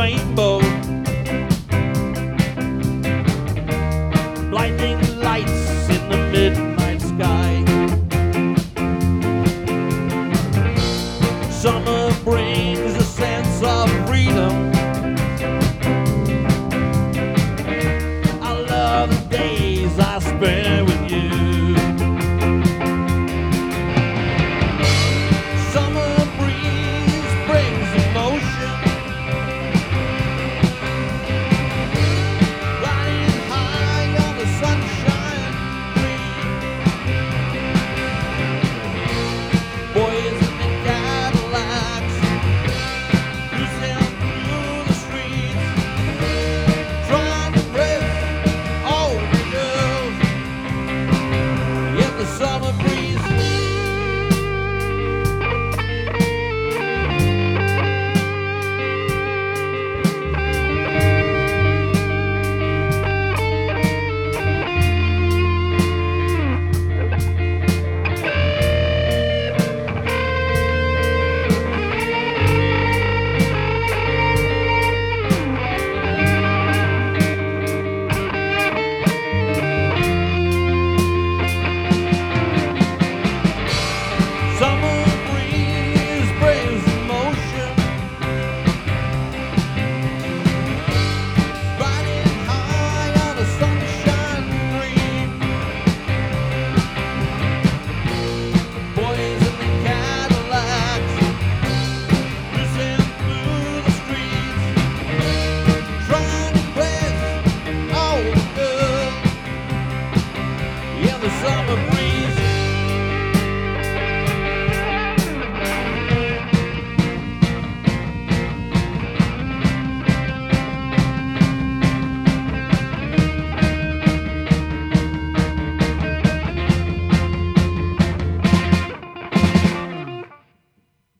rainbow. Blinding lights in the midnight sky. Summer